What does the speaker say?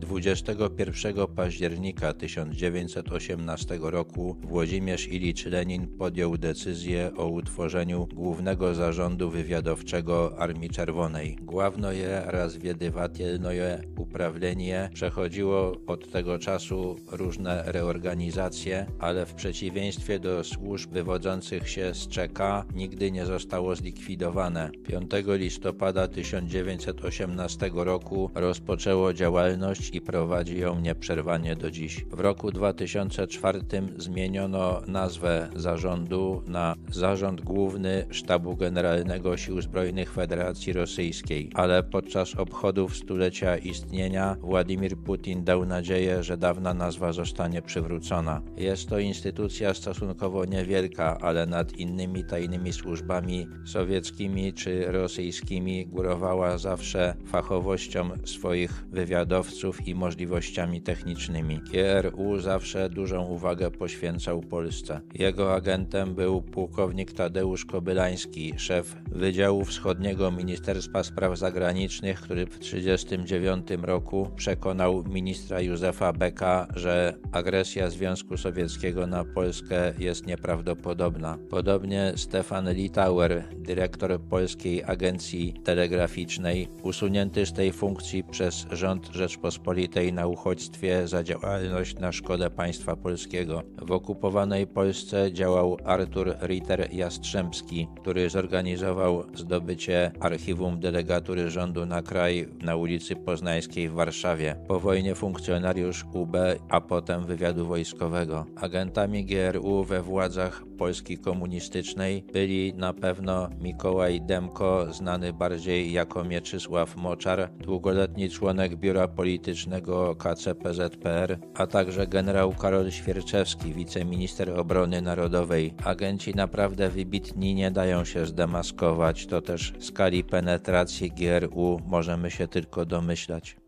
21 października 1918 roku Włodzimierz Ilicz Lenin podjął decyzję o utworzeniu Głównego Zarządu Wywiadowczego Armii Czerwonej. Główne rozwiedywatelne uprawnienie przechodziło od tego czasu różne reorganizacje, ale w przeciwieństwie do służb wywodzących się z CZEKA nigdy nie zostało zlikwidowane. 5 listopada 1918 roku rozpoczęło działalność i prowadzi ją nieprzerwanie do dziś. W roku 2004 zmieniono nazwę zarządu na Zarząd Główny Sztabu Generalnego Sił Zbrojnych Federacji Rosyjskiej, ale podczas obchodów stulecia istnienia Władimir Putin dał nadzieję, że dawna nazwa zostanie przywrócona. Jest to instytucja stosunkowo niewielka, ale nad innymi tajnymi służbami sowieckimi czy rosyjskimi górowała zawsze fachowością swoich wywiadowców i możliwościami technicznymi. GRU zawsze dużą uwagę poświęcał Polsce. Jego agentem był pułkownik Tadeusz Kobylański, szef Wydziału Wschodniego Ministerstwa Spraw Zagranicznych, który w 1939 roku przekonał ministra Józefa Becka, że agresja Związku Sowieckiego na Polskę jest nieprawdopodobna. Podobnie Stefan Litauer, dyrektor Polskiej Agencji Telegraficznej, usunięty z tej funkcji przez rząd Rzeczpospolitej na uchodźstwie za działalność na szkodę państwa polskiego. W okupowanej Polsce działał Artur Ritter Jastrzębski, który zorganizował zdobycie archiwum delegatury rządu na kraj na ulicy Poznańskiej w Warszawie. Po wojnie funkcjonariusz UB, a potem wywiadu wojskowego. Agentami GRU we władzach Polski komunistycznej byli na pewno Mikołaj Demko, znany bardziej jako Mieczysław Moczar, długoletni członek Biura Politycznego KC PZPR, a także generał Karol Świerczewski, wiceminister obrony narodowej. Agenci naprawdę wybitni nie dają się zdemaskować, to też skali penetracji GRU możemy się tylko domyślać.